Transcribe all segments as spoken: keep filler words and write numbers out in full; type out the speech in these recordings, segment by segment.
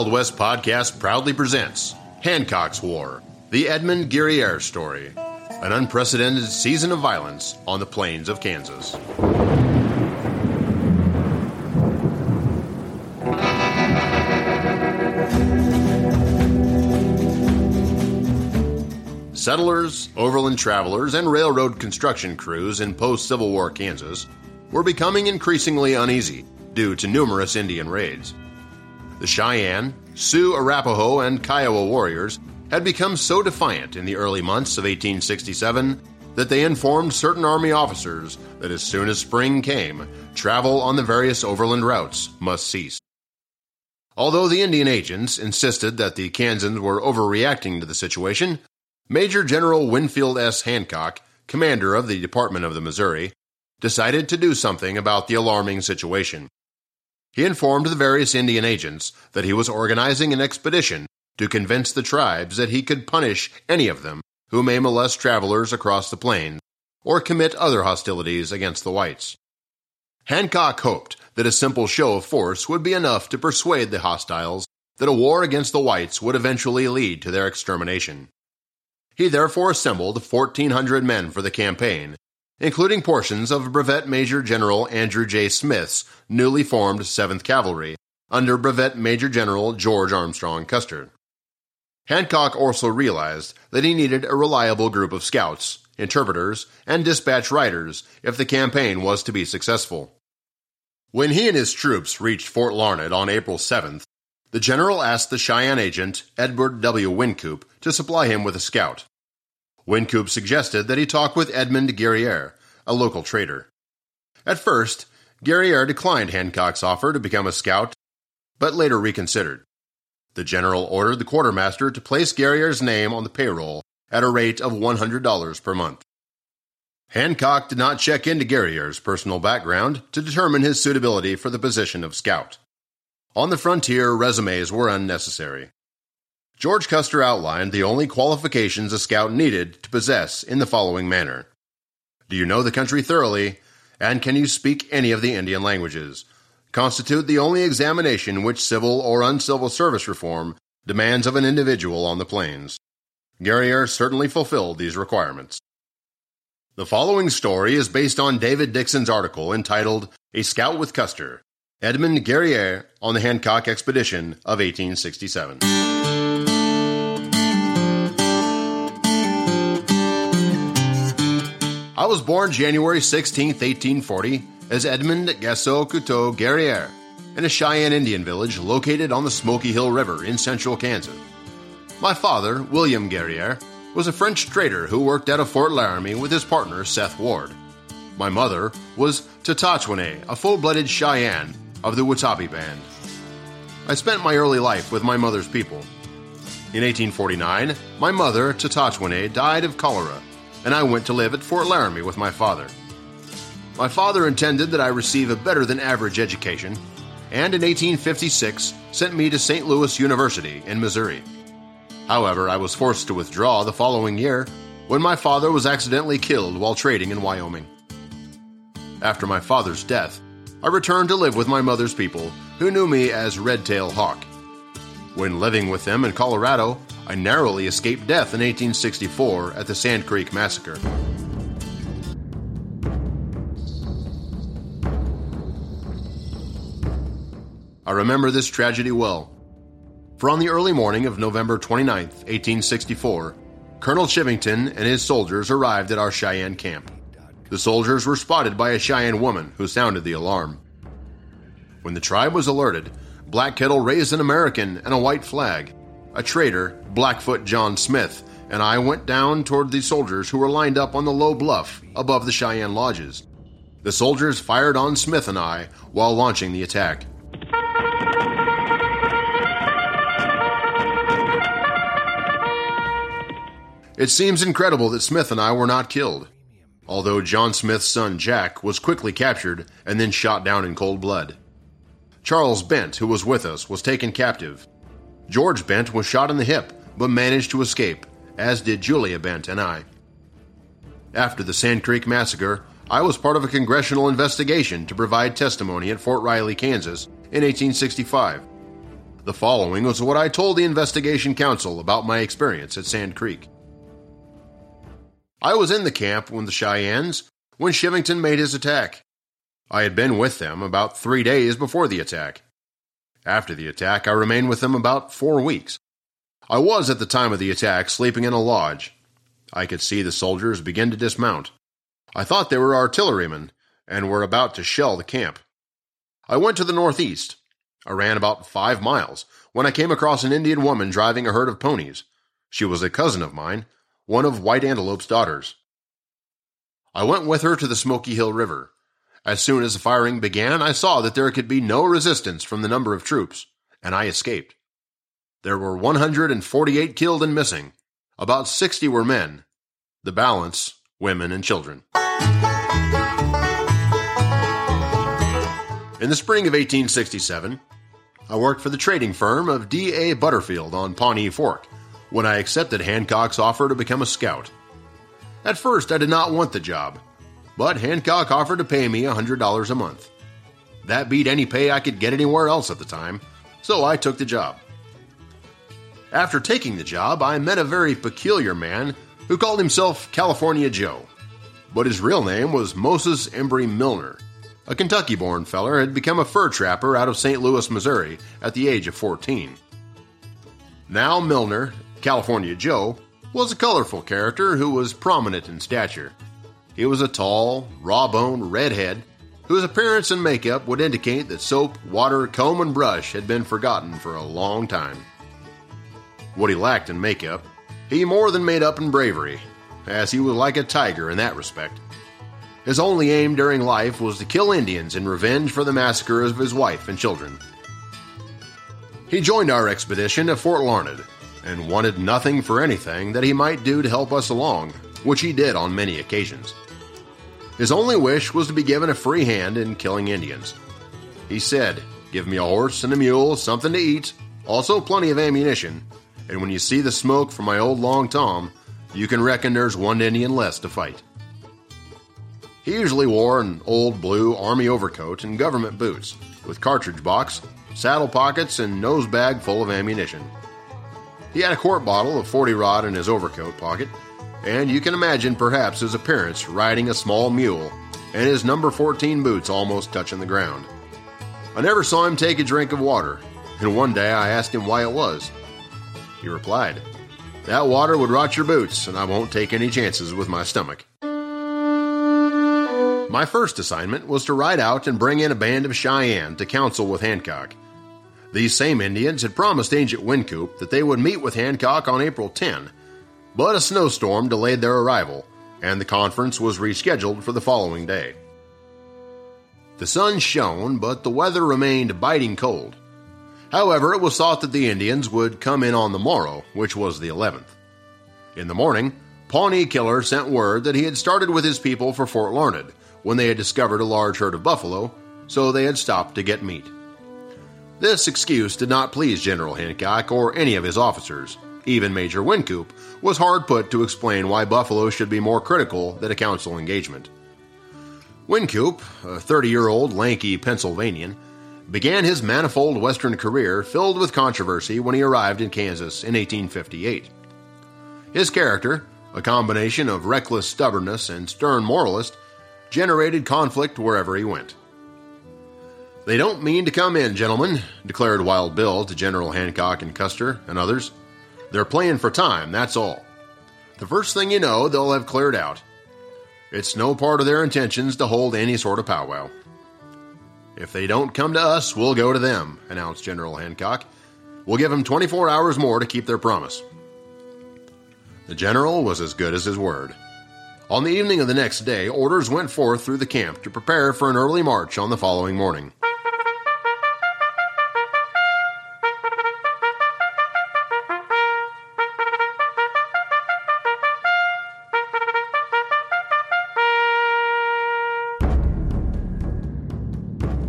Wild West Podcast proudly presents Hancock's War, the Edmund Guerriere story, an unprecedented season of violence on the plains of Kansas. Settlers, overland travelers, and railroad construction crews in post-Civil War Kansas were becoming increasingly uneasy due to numerous Indian raids. The Cheyenne, Sioux, Arapaho, and Kiowa warriors had become so defiant in the early months of eighteen sixty-seven that they informed certain Army officers that as soon as spring came, travel on the various overland routes must cease. Although the Indian agents insisted that the Kansans were overreacting to the situation, Major General Winfield S. Hancock, commander of the Department of the Missouri, decided to do something about the alarming situation. He informed the various Indian agents that he was organizing an expedition to convince the tribes that he could punish any of them who may molest travelers across the plains or commit other hostilities against the whites. Hancock hoped that a simple show of force would be enough to persuade the hostiles that a war against the whites would eventually lead to their extermination. He therefore assembled fourteen hundred men for the campaign, including portions of Brevet Major General Andrew J. Smith's newly formed seventh Cavalry under Brevet Major General George Armstrong Custer. Hancock also realized that he needed a reliable group of scouts, interpreters, and dispatch riders if the campaign was to be successful. When he and his troops reached Fort Larned on April seventh, the general asked the Cheyenne agent, Edward W. Wynkoop, to supply him with a scout. Wynkoop suggested that he talk with Edmund Guerriere, a local trader. At first, Guerriere declined Hancock's offer to become a scout, but later reconsidered. The general ordered the quartermaster to place Guerriere's name on the payroll at a rate of one hundred dollars per month. Hancock did not check into Guerriere's personal background to determine his suitability for the position of scout. On the frontier, resumes were unnecessary. George Custer outlined the only qualifications a scout needed to possess in the following manner. Do you know the country thoroughly, and can you speak any of the Indian languages? Constitute the only examination which civil or uncivil service reform demands of an individual on the plains. Guerriere certainly fulfilled these requirements. The following story is based on David Dixon's article entitled A Scout with Custer, Edmund Guerriere on the Hancock Expedition of eighteen sixty-seven. I was born January sixteenth, eighteen forty, as Edmund Gasso Couteau Guerriere in a Cheyenne Indian village located on the Smoky Hill River in central Kansas. My father, William Guerriere, was a French trader who worked out of Fort Laramie with his partner, Seth Ward. My mother was Tatachwene, a full-blooded Cheyenne of the Watabi Band. I spent my early life with my mother's people. In eighteen forty-nine, my mother, Tatachwene, died of cholera, and I went to live at Fort Laramie with my father. My father intended that I receive a better-than-average education, and in eighteen fifty-six sent me to Saint Louis University in Missouri. However, I was forced to withdraw the following year when my father was accidentally killed while trading in Wyoming. After my father's death, I returned to live with my mother's people, who knew me as Red Tail Hawk. When living with them in Colorado, I narrowly escaped death in eighteen sixty-four at the Sand Creek Massacre. I remember this tragedy well, for on the early morning of November twenty-ninth, eighteen sixty-four, Colonel Chivington and his soldiers arrived at our Cheyenne camp. The soldiers were spotted by a Cheyenne woman who sounded the alarm. When the tribe was alerted, Black Kettle raised an American and a white flag. A trader, Blackfoot John Smith, and I went down toward the soldiers who were lined up on the low bluff above the Cheyenne lodges. The soldiers fired on Smith and I while launching the attack. It seems incredible that Smith and I were not killed, although John Smith's son Jack was quickly captured and then shot down in cold blood. Charles Bent, who was with us, was taken captive. George Bent was shot in the hip but managed to escape, as did Julia Bent and I. After the Sand Creek Massacre, I was part of a congressional investigation to provide testimony at Fort Riley, Kansas in eighteen sixty-five. The following was what I told the investigation council about my experience at Sand Creek. I was in the camp with the Cheyennes when Chivington made his attack. I had been with them about three days before the attack. After the attack, I remained with them about four weeks. I was, at the time of the attack, sleeping in a lodge. I could see the soldiers begin to dismount. I thought they were artillerymen and were about to shell the camp. I went to the northeast. I ran about five miles when I came across an Indian woman driving a herd of ponies. She was a cousin of mine, one of White Antelope's daughters. I went with her to the Smoky Hill River. As soon as the firing began, I saw that there could be no resistance from the number of troops, and I escaped. There were one hundred forty-eight killed and missing. About sixty were men. The balance, women and children. In the spring of eighteen sixty-seven, I worked for the trading firm of D A Butterfield on Pawnee Fork when I accepted Hancock's offer to become a scout. At first, I did not want the job, but Hancock offered to pay me one hundred dollars a month. That beat any pay I could get anywhere else at the time, so I took the job. After taking the job, I met a very peculiar man who called himself California Joe, but his real name was Moses Embry Milner. A Kentucky-born feller had become a fur trapper out of Saint Louis, Missouri, at the age of fourteen. Now Milner, California Joe, was a colorful character who was prominent in stature. He was a tall, raw-boned redhead whose appearance and makeup would indicate that soap, water, comb, and brush had been forgotten for a long time. What he lacked in makeup, he more than made up in bravery, as he was like a tiger in that respect. His only aim during life was to kill Indians in revenge for the massacre of his wife and children. He joined our expedition at Fort Larned and wanted nothing for anything that he might do to help us along, which he did on many occasions. His only wish was to be given a free hand in killing Indians. He said, "Give me a horse and a mule, something to eat, also plenty of ammunition, and when you see the smoke from my old Long Tom, you can reckon there's one Indian less to fight." He usually wore an old blue army overcoat and government boots, with cartridge box, saddle pockets, and nose bag full of ammunition. He had a quart bottle of forty rod in his overcoat pocket, and you can imagine perhaps his appearance riding a small mule and his number fourteen boots almost touching the ground. I never saw him take a drink of water, and one day I asked him why it was. He replied, "That water would rot your boots, and I won't take any chances with my stomach." My first assignment was to ride out and bring in a band of Cheyenne to counsel with Hancock. These same Indians had promised Agent Wynkoop that they would meet with Hancock on April tenth, but a snowstorm delayed their arrival, and the conference was rescheduled for the following day. The sun shone, but the weather remained biting cold. However, it was thought that the Indians would come in on the morrow, which was the eleventh. In the morning, Pawnee Killer sent word that he had started with his people for Fort Larned, when they had discovered a large herd of buffalo, so they had stopped to get meat. This excuse did not please General Hancock or any of his officers. Even Major Wynkoop was hard put to explain why buffalo should be more critical than a council engagement. Wynkoop, a thirty-year-old lanky Pennsylvanian, began his manifold Western career filled with controversy when he arrived in Kansas in eighteen fifty-eight. His character, a combination of reckless stubbornness and stern moralist, generated conflict wherever he went. "They don't mean to come in, gentlemen," declared Wild Bill to General Hancock and Custer and others. "They're playing for time, that's all. The first thing you know, they'll have cleared out. It's no part of their intentions to hold any sort of powwow." "If they don't come to us, we'll go to them," announced General Hancock. "We'll give them twenty-four hours more to keep their promise." The general was as good as his word. On the evening of the next day, orders went forth through the camp to prepare for an early march on the following morning.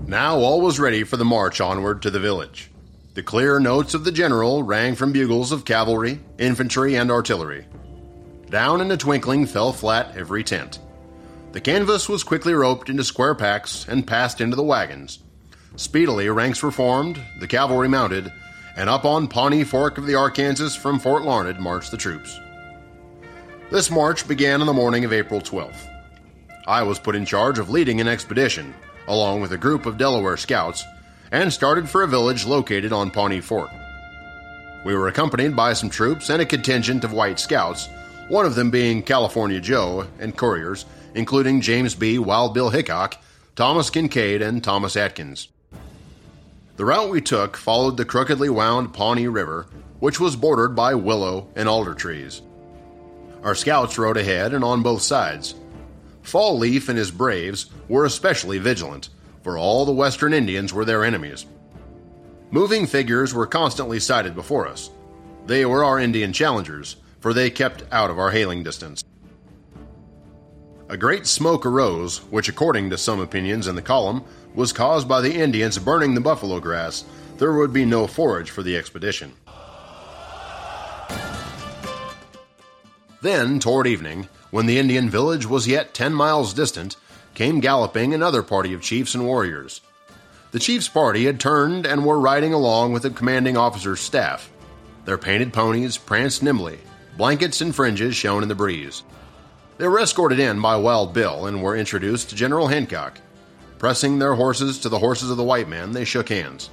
Now all was ready for the march onward to the village. The clear notes of the general rang from bugles of cavalry, infantry, and artillery. Down in a twinkling fell flat every tent. The canvas was quickly roped into square packs and passed into the wagons. Speedily ranks were formed, the cavalry mounted, and up on Pawnee Fork of the Arkansas from Fort Larned marched the troops. This march began on the morning of April twelfth. I was put in charge of leading an expedition, along with a group of Delaware scouts, and started for a village located on Pawnee Fork. We were accompanied by some troops and a contingent of white scouts, one of them being California Joe and couriers, including James B. Wild Bill Hickok, Thomas Kincaid, and Thomas Atkins. The route we took followed the crookedly wound Pawnee River, which was bordered by willow and alder trees. Our scouts rode ahead and on both sides. Fall Leaf and his braves were especially vigilant, for all the western Indians were their enemies. Moving figures were constantly sighted before us. They were our Indian challengers, for they kept out of our hailing distance. A great smoke arose, which, according to some opinions in the column, was caused by the Indians burning the buffalo grass. There would be no forage for the expedition. Then, toward evening, when the Indian village was yet ten miles distant, came galloping another party of chiefs and warriors. The chief's party had turned and were riding along with the commanding officer's staff. Their painted ponies pranced nimbly, blankets and fringes shone in the breeze. They were escorted in by Wild Bill and were introduced to General Hancock. Pressing their horses to the horses of the white man, they shook hands.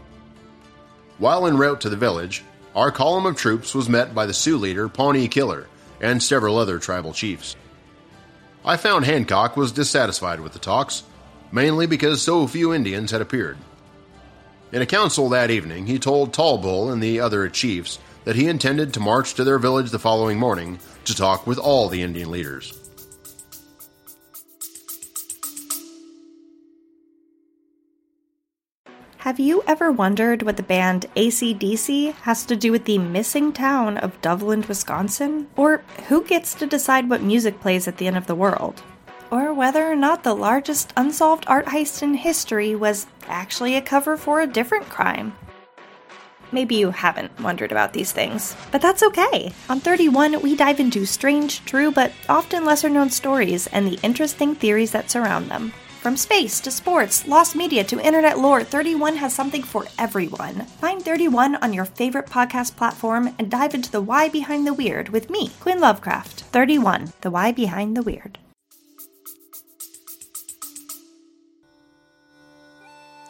While en route to the village, our column of troops was met by the Sioux leader Pawnee Killer and several other tribal chiefs. I found Hancock was dissatisfied with the talks, mainly because so few Indians had appeared. In a council that evening, he told Tall Bull and the other chiefs that he intended to march to their village the following morning to talk with all the Indian leaders. Have you ever wondered what the band A C D C has to do with the missing town of Doveland, Wisconsin? Or who gets to decide what music plays at the end of the world? Or whether or not the largest unsolved art heist in history was actually a cover for a different crime? Maybe you haven't wondered about these things, but that's okay. On thirty-one, we dive into strange, true, but often lesser-known stories and the interesting theories that surround them. From space to sports, lost media to internet lore, thirty-one has something for everyone. Find thirty-one on your favorite podcast platform and dive into the why behind the weird with me, Quinn Lovecraft. thirty-one, the why behind the weird.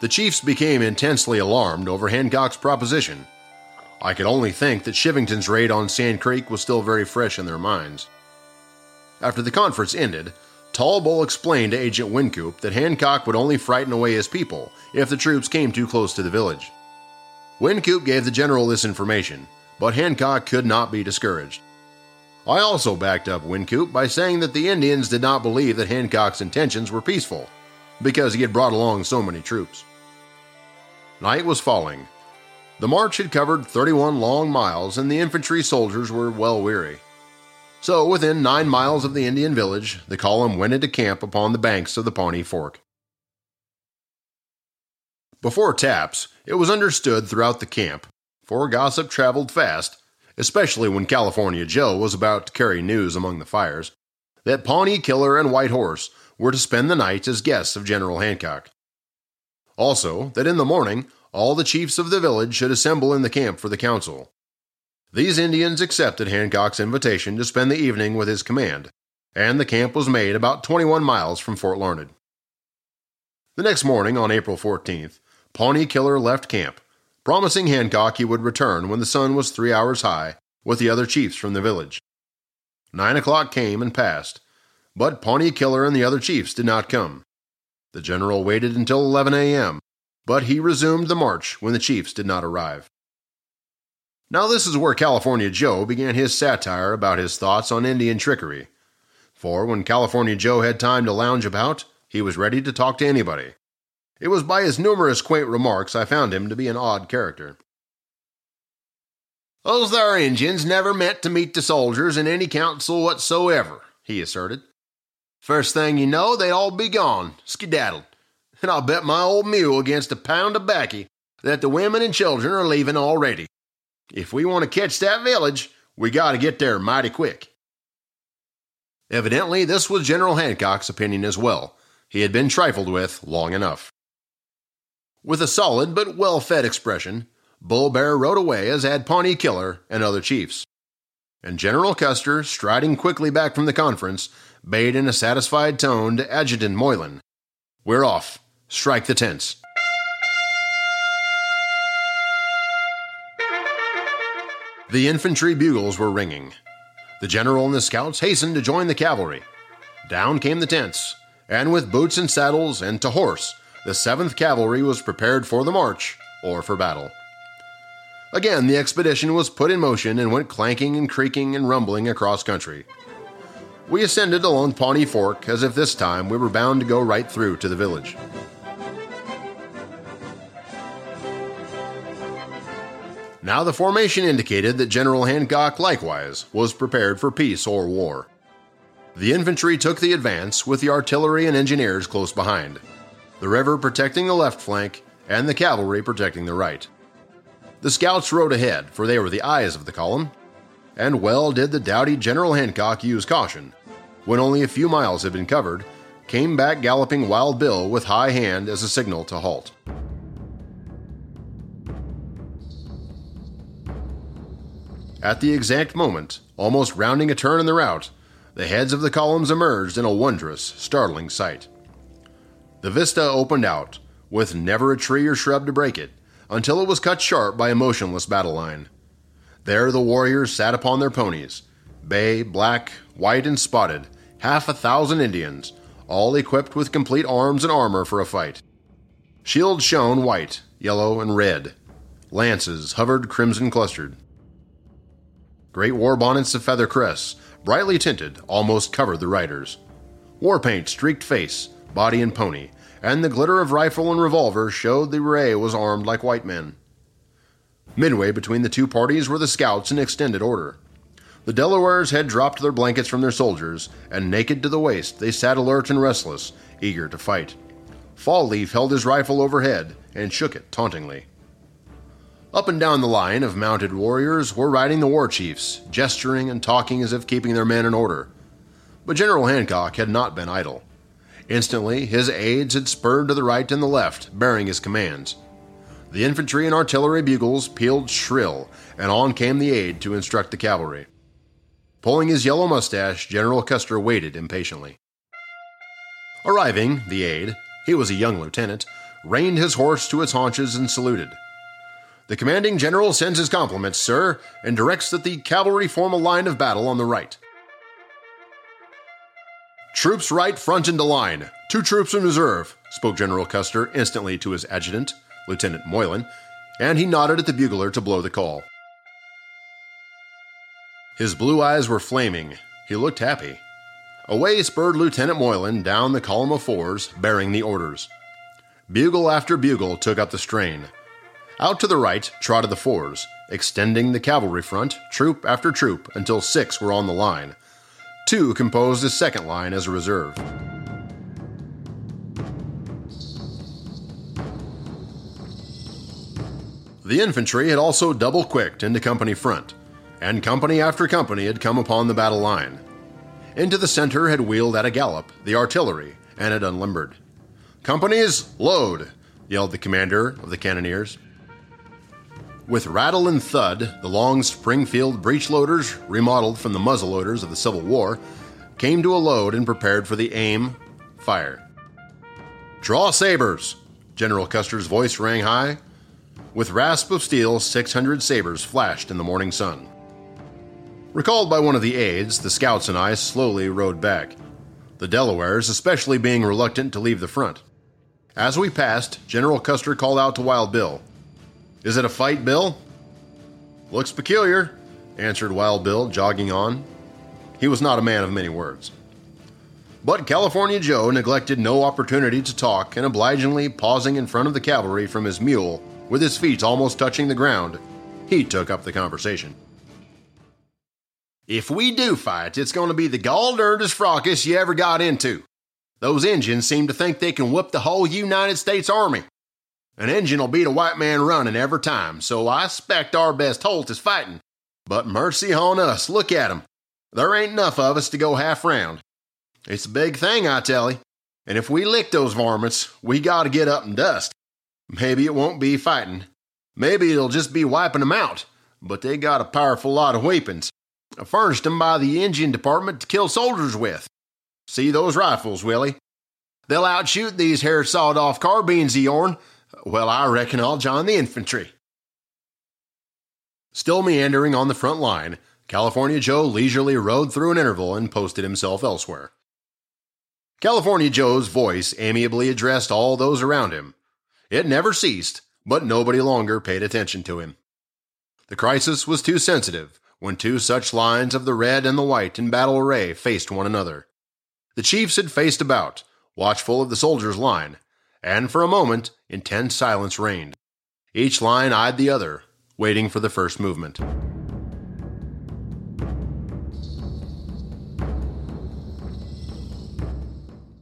The chiefs became intensely alarmed over Hancock's proposition. I could only think that Chivington's raid on Sand Creek was still very fresh in their minds. After the conference ended, Tall Bull explained to Agent Wynkoop that Hancock would only frighten away his people if the troops came too close to the village. Wynkoop gave the general this information, but Hancock could not be discouraged. I also backed up Wynkoop by saying that the Indians did not believe that Hancock's intentions were peaceful, because he had brought along so many troops. Night was falling. The march had covered thirty-one long miles, and the infantry soldiers were well weary. So, within nine miles of the Indian village, the column went into camp upon the banks of the Pawnee Fork. Before taps, it was understood throughout the camp, for gossip traveled fast, especially when California Joe was about to carry news among the fires, that Pawnee Killer and White Horse were to spend the night as guests of General Hancock. Also, that in the morning, all the chiefs of the village should assemble in the camp for the council. These Indians accepted Hancock's invitation to spend the evening with his command, and the camp was made about twenty-one miles from Fort Larned. The next morning, on April fourteenth, Pawnee Killer left camp, promising Hancock he would return when the sun was three hours high with the other chiefs from the village. Nine o'clock came and passed, but Pawnee Killer and the other chiefs did not come. The general waited until eleven a.m., but he resumed the march when the chiefs did not arrive. Now this is where California Joe began his satire about his thoughts on Indian trickery. For when California Joe had time to lounge about, he was ready to talk to anybody. It was by his numerous quaint remarks I found him to be an odd character. Those there Indians never meant to meet the soldiers in any council whatsoever, he asserted. First thing you know, they'd all be gone, skedaddled, and I'll bet my old mule against a pound of baccy that the women and children are leaving already. If we want to catch that village, we got to get there mighty quick. Evidently, this was General Hancock's opinion as well. He had been trifled with long enough. With a solid but well-fed expression, Bull Bear rode away, as had Pawnee Killer and other chiefs. And General Custer, striding quickly back from the conference, bade in a satisfied tone to Adjutant Moylan, "We're off. Strike the tents." The infantry bugles were ringing. The general and the scouts hastened to join the cavalry. Down came the tents, and with boots and saddles and to horse, the seventh Cavalry was prepared for the march or for battle. Again, the expedition was put in motion and went clanking and creaking and rumbling across country. We ascended along Pawnee Fork as if this time we were bound to go right through to the village. Now the formation indicated that General Hancock likewise was prepared for peace or war. The infantry took the advance with the artillery and engineers close behind, the river protecting the left flank and the cavalry protecting the right. The scouts rode ahead, for they were the eyes of the column, and well did the doughty General Hancock use caution. When only a few miles had been covered, came back galloping Wild Bill with high hand as a signal to halt. At the exact moment, almost rounding a turn in the route, the heads of the columns emerged in a wondrous, startling sight. The vista opened out, with never a tree or shrub to break it, until it was cut sharp by a motionless battle line. There the warriors sat upon their ponies, bay, black, white, and spotted, half a thousand Indians, all equipped with complete arms and armor for a fight. Shields shone white, yellow, and red. Lances hovered crimson-clustered. Great war bonnets of feather crests, brightly tinted, almost covered the riders. War paint streaked face, body, and pony, and the glitter of rifle and revolver showed the array was armed like white men. Midway between the two parties were the scouts in extended order. The Delawares had dropped their blankets from their soldiers, and naked to the waist they sat alert and restless, eager to fight. Fall Leaf held his rifle overhead and shook it tauntingly. Up and down the line of mounted warriors were riding the war chiefs, gesturing and talking as if keeping their men in order. But General Hancock had not been idle. Instantly, his aides had spurred to the right and the left, bearing his commands. The infantry and artillery bugles pealed shrill, and on came the aide to instruct the cavalry. Pulling his yellow mustache, General Custer waited impatiently. Arriving, the aide, he was a young lieutenant, reined his horse to its haunches and saluted. "The commanding general sends his compliments, sir, and directs that the cavalry form a line of battle on the right. Troops right front into line. Two troops in reserve," spoke General Custer instantly to his adjutant, Lieutenant Moylan, and he nodded at the bugler to blow the call. His blue eyes were flaming. He looked happy. Away spurred Lieutenant Moylan down the column of fours, bearing the orders. Bugle after bugle took up the strain. Out to the right trotted the fours, extending the cavalry front, troop after troop, until six were on the line. Two composed a second line as a reserve. The infantry had also double-quicked into company front, and company after company had come upon the battle line. Into the center had wheeled at a gallop the artillery and had unlimbered. "Companies, load!" yelled the commander of the cannoneers. With rattle and thud, the long Springfield breech-loaders, remodeled from the muzzle-loaders of the Civil War, came to a load and prepared for the aim, fire. "Draw sabers!" General Custer's voice rang high. With rasp of steel, six hundred sabers flashed in the morning sun. Recalled by one of the aides, the scouts and I slowly rode back, the Delawares especially being reluctant to leave the front. As we passed, General Custer called out to Wild Bill, "Is it a fight, Bill?" "Looks peculiar," answered Wild Bill, jogging on. He was not a man of many words. But California Joe neglected no opportunity to talk, and obligingly pausing in front of the cavalry from his mule, with his feet almost touching the ground, he took up the conversation. "If we do fight, it's going to be the gall-durnedest fracas you ever got into. Those Injuns seem to think they can whip the whole United States Army. An Injun will beat a white man running every time, so I expect our best holt is fighting. But mercy on us, look at 'em. There ain't enough of us to go half round. It's a big thing, I tell you. And if we lick those varmints, we got to get up and dust. Maybe it won't be fighting. Maybe it'll just be wiping them out, but they got a powerful lot of weapons, furnished them by the Indian Department to kill soldiers with. See those rifles, Willie? They'll outshoot these hair sawed-off carbines of yourn. Well, I reckon I'll join the infantry. Still meandering on the front line, California Joe leisurely rode through an interval and posted himself elsewhere. California Joe's voice amiably addressed all those around him. It never ceased, but nobody longer paid attention to him. The crisis was too sensitive when two such lines of the red and the white in battle array faced one another. The chiefs had faced about, watchful of the soldiers' line, and for a moment intense silence reigned. Each line eyed the other, waiting for the first movement.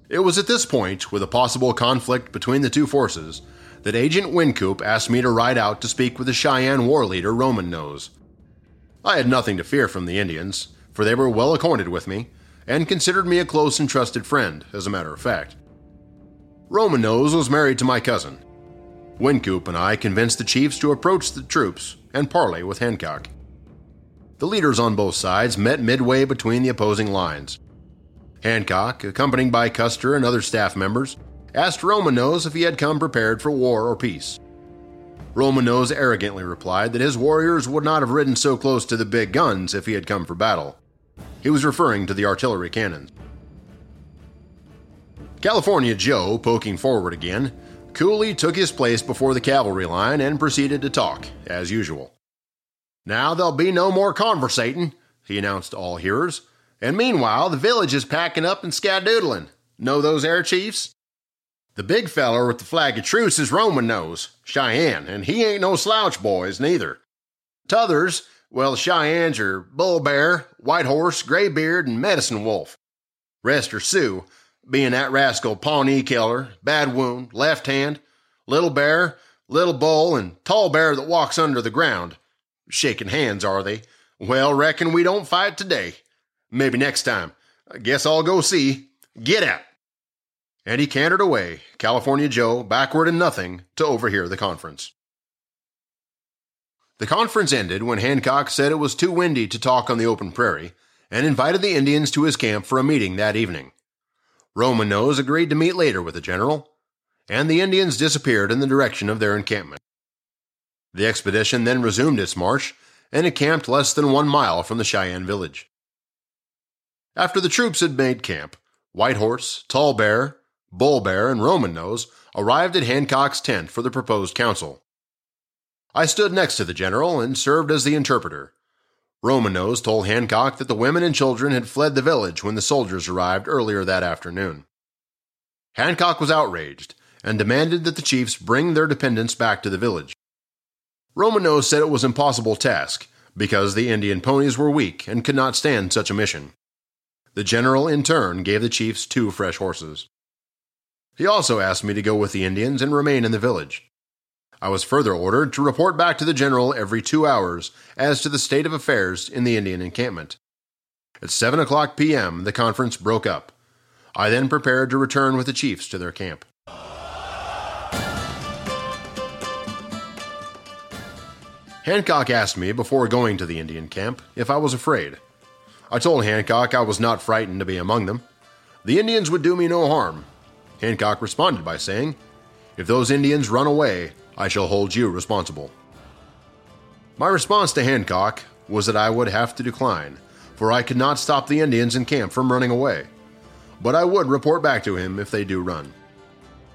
It was at this point, with a possible conflict between the two forces, that Agent Wynkoop asked me to ride out to speak with the Cheyenne war leader Roman Nose. I had nothing to fear from the Indians, for they were well acquainted with me, and considered me a close and trusted friend, as a matter of fact. Roman Nose was married to my cousin. Wynkoop and I convinced the chiefs to approach the troops and parley with Hancock. The leaders on both sides met midway between the opposing lines. Hancock, accompanied by Custer and other staff members, asked Roman Nose if he had come prepared for war or peace. Roman Nose arrogantly replied that his warriors would not have ridden so close to the big guns if he had come for battle. He was referring to the artillery cannons. California Joe, poking forward again, coolly took his place before the cavalry line and proceeded to talk, as usual. "Now there'll be no more conversating," he announced to all hearers, "and meanwhile the village is packing up and skedadoodling. Know those air chiefs? The big feller with the flag of truce is Roman Nose, Cheyenne, and he ain't no slouch boys, neither. T'others, well, the Cheyennes are Bull Bear, White Horse, Graybeard, and Medicine Wolf. Rest are Sioux, being that rascal Pawnee Killer, Bad Wound, Left Hand, Little Bear, Little Bull, and Tall Bear that walks under the ground. Shaking hands, are they? Well, reckon we don't fight today. Maybe next time. I guess I'll go see. Get out." And he cantered away, California Joe, backward in nothing, to overhear the conference. The conference ended when Hancock said it was too windy to talk on the open prairie and invited the Indians to his camp for a meeting that evening. Roman Nose agreed to meet later with the general, and the Indians disappeared in the direction of their encampment. The expedition then resumed its march and encamped less than one mile from the Cheyenne village. After the troops had made camp, White Horse, Tall Bear, Bull Bear, and Roman Nose arrived at Hancock's tent for the proposed council. I stood next to the general and served as the interpreter. Roman Nose told Hancock that the women and children had fled the village when the soldiers arrived earlier that afternoon. Hancock was outraged and demanded that the chiefs bring their dependents back to the village. Roman Nose said it was an impossible task because the Indian ponies were weak and could not stand such a mission. The general, in turn, gave the chiefs two fresh horses. He also asked me to go with the Indians and remain in the village. I was further ordered to report back to the general every two hours as to the state of affairs in the Indian encampment. At seven o'clock p.m., the conference broke up. I then prepared to return with the chiefs to their camp. Hancock asked me before going to the Indian camp if I was afraid. I told Hancock I was not frightened to be among them. The Indians would do me no harm. Hancock responded by saying, "If those Indians run away, I shall hold you responsible." My response to Hancock was that I would have to decline, for I could not stop the Indians in camp from running away, but I would report back to him if they do run.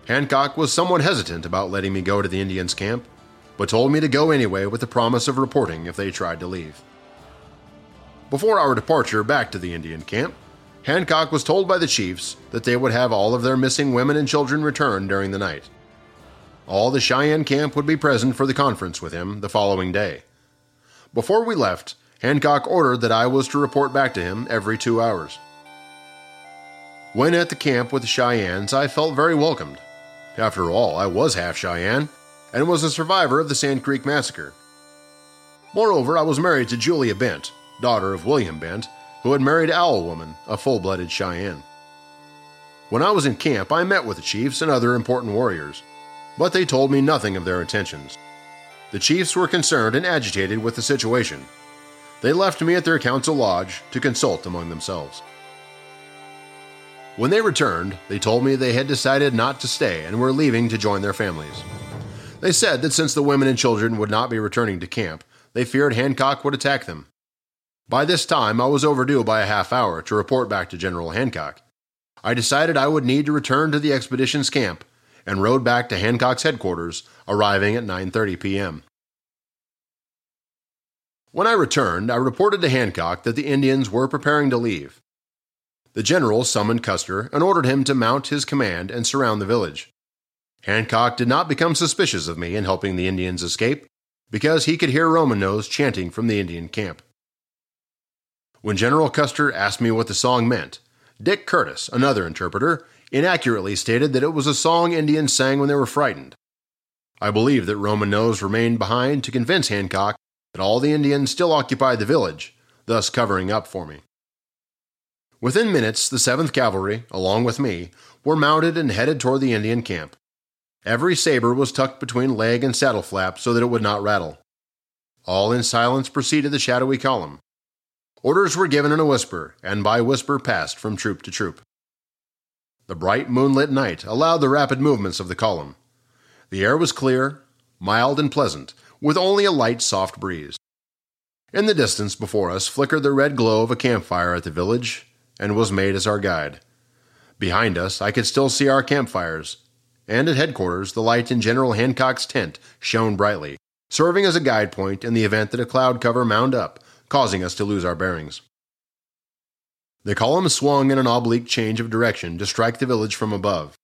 Hancock was somewhat hesitant about letting me go to the Indians' camp, but told me to go anyway with the promise of reporting if they tried to leave. Before our departure back to the Indian camp, Hancock was told by the chiefs that they would have all of their missing women and children returned during the night. All the Cheyenne camp would be present for the conference with him the following day. Before we left, Hancock ordered that I was to report back to him every two hours. When at the camp with the Cheyennes, I felt very welcomed. After all, I was half Cheyenne and was a survivor of the Sand Creek Massacre. Moreover, I was married to Julia Bent, daughter of William Bent, who had married Owl Woman, a full-blooded Cheyenne. When I was in camp, I met with the chiefs and other important warriors, but they told me nothing of their intentions. The chiefs were concerned and agitated with the situation. They left me at their council lodge to consult among themselves. When they returned, they told me they had decided not to stay and were leaving to join their families. They said that since the women and children would not be returning to camp, they feared Hancock would attack them. By this time, I was overdue by a half hour to report back to General Hancock. I decided I would need to return to the expedition's camp and rode back to Hancock's headquarters, arriving at nine thirty p.m. When I returned, I reported to Hancock that the Indians were preparing to leave. The general summoned Custer and ordered him to mount his command and surround the village. Hancock did not become suspicious of me in helping the Indians escape, because he could hear Roman Nose chanting from the Indian camp. When General Custer asked me what the song meant, Dick Curtis, another interpreter, inaccurately stated that it was a song Indians sang when they were frightened. I believe that Roman Nose remained behind to convince Hancock that all the Indians still occupied the village, thus covering up for me. Within minutes, the seventh Cavalry, along with me, were mounted and headed toward the Indian camp. Every saber was tucked between leg and saddle flap so that it would not rattle. All in silence preceded the shadowy column. Orders were given in a whisper, and by whisper passed from troop to troop. The bright moonlit night allowed the rapid movements of the column. The air was clear, mild and pleasant, with only a light, soft breeze. In the distance before us flickered the red glow of a campfire at the village, and was made as our guide. Behind us, I could still see our campfires, and at headquarters, the light in General Hancock's tent shone brightly, serving as a guide point in the event that a cloud cover mound up, causing us to lose our bearings. The column swung in an oblique change of direction to strike the village from above.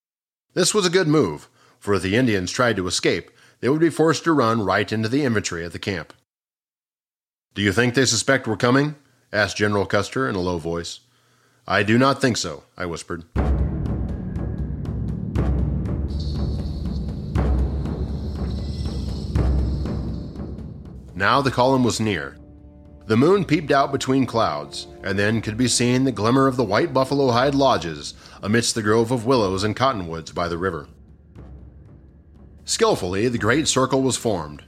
This was a good move, for if the Indians tried to escape, they would be forced to run right into the infantry at the camp. "Do you think they suspect we're coming?" asked General Custer in a low voice. "I do not think so," I whispered. Now the column was near. The moon peeped out between clouds, and then could be seen the glimmer of the white buffalo hide lodges amidst the grove of willows and cottonwoods by the river. Skillfully, the great circle was formed,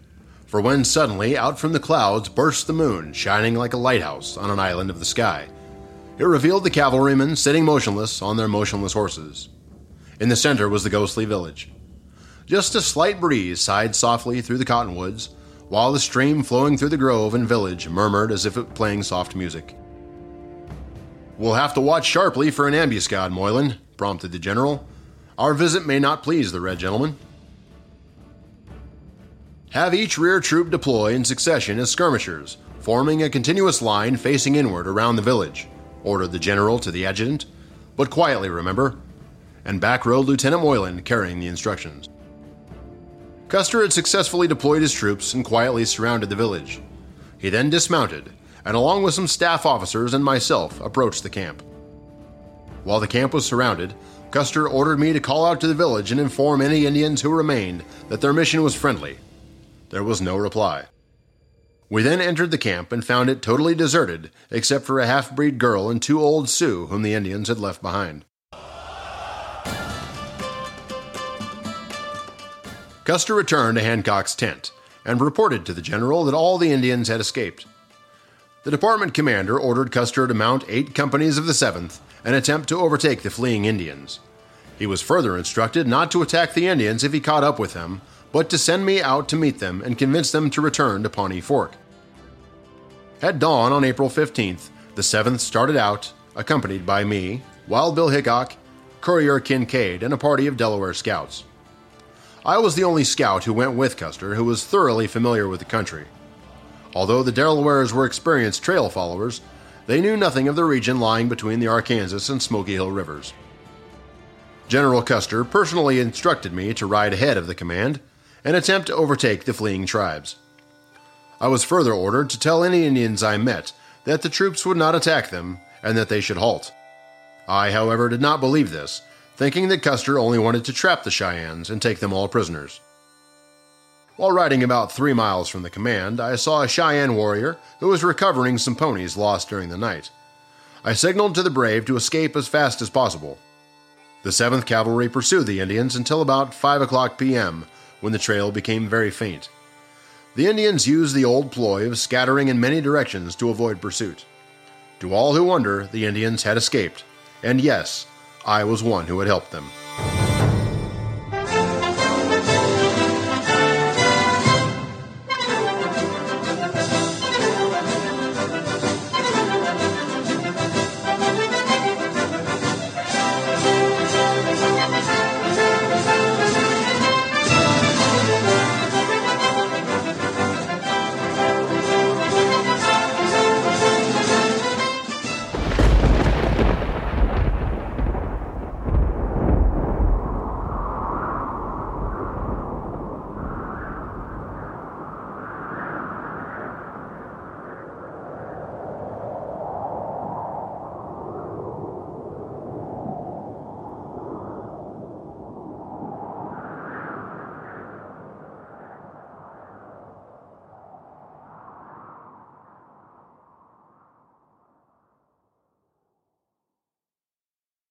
for when suddenly out from the clouds burst the moon, shining like a lighthouse on an island of the sky. It revealed the cavalrymen sitting motionless on their motionless horses. In the center was the ghostly village. Just a slight breeze sighed softly through the cottonwoods, while the stream flowing through the grove and village murmured as if it were playing soft music. "We'll have to watch sharply for an ambuscade, Moylan," prompted the general. "Our visit may not please the red gentleman." "Have each rear troop deploy in succession as skirmishers, forming a continuous line facing inward around the village," ordered the general to the adjutant, "but quietly, remember," and back rode Lieutenant Moylan carrying the instructions. Custer had successfully deployed his troops and quietly surrounded the village. He then dismounted, and along with some staff officers and myself, approached the camp. While the camp was surrounded, Custer ordered me to call out to the village and inform any Indians who remained that their mission was friendly. There was no reply. We then entered the camp and found it totally deserted, except for a half-breed girl and two old Sioux whom the Indians had left behind. Custer returned to Hancock's tent and reported to the general that all the Indians had escaped. The department commander ordered Custer to mount eight companies of the seventh and attempt to overtake the fleeing Indians. He was further instructed not to attack the Indians if he caught up with them, but to send me out to meet them and convince them to return to Pawnee Fork. At dawn on April fifteenth, the seventh started out, accompanied by me, Wild Bill Hickok, Courier Kincaid, and a party of Delaware scouts. I was the only scout who went with Custer, who was thoroughly familiar with the country. Although the Delawares were experienced trail followers, they knew nothing of the region lying between the Arkansas and Smoky Hill Rivers. General Custer personally instructed me to ride ahead of the command and attempt to overtake the fleeing tribes. I was further ordered to tell any Indians I met that the troops would not attack them and that they should halt. I, however, did not believe this, thinking that Custer only wanted to trap the Cheyennes and take them all prisoners. While riding about three miles from the command, I saw a Cheyenne warrior who was recovering some ponies lost during the night. I signaled to the brave to escape as fast as possible. The seventh Cavalry pursued the Indians until about five o'clock p.m., when the trail became very faint. The Indians used the old ploy of scattering in many directions to avoid pursuit. To all who wonder, the Indians had escaped, and yes, I was one who had helped them.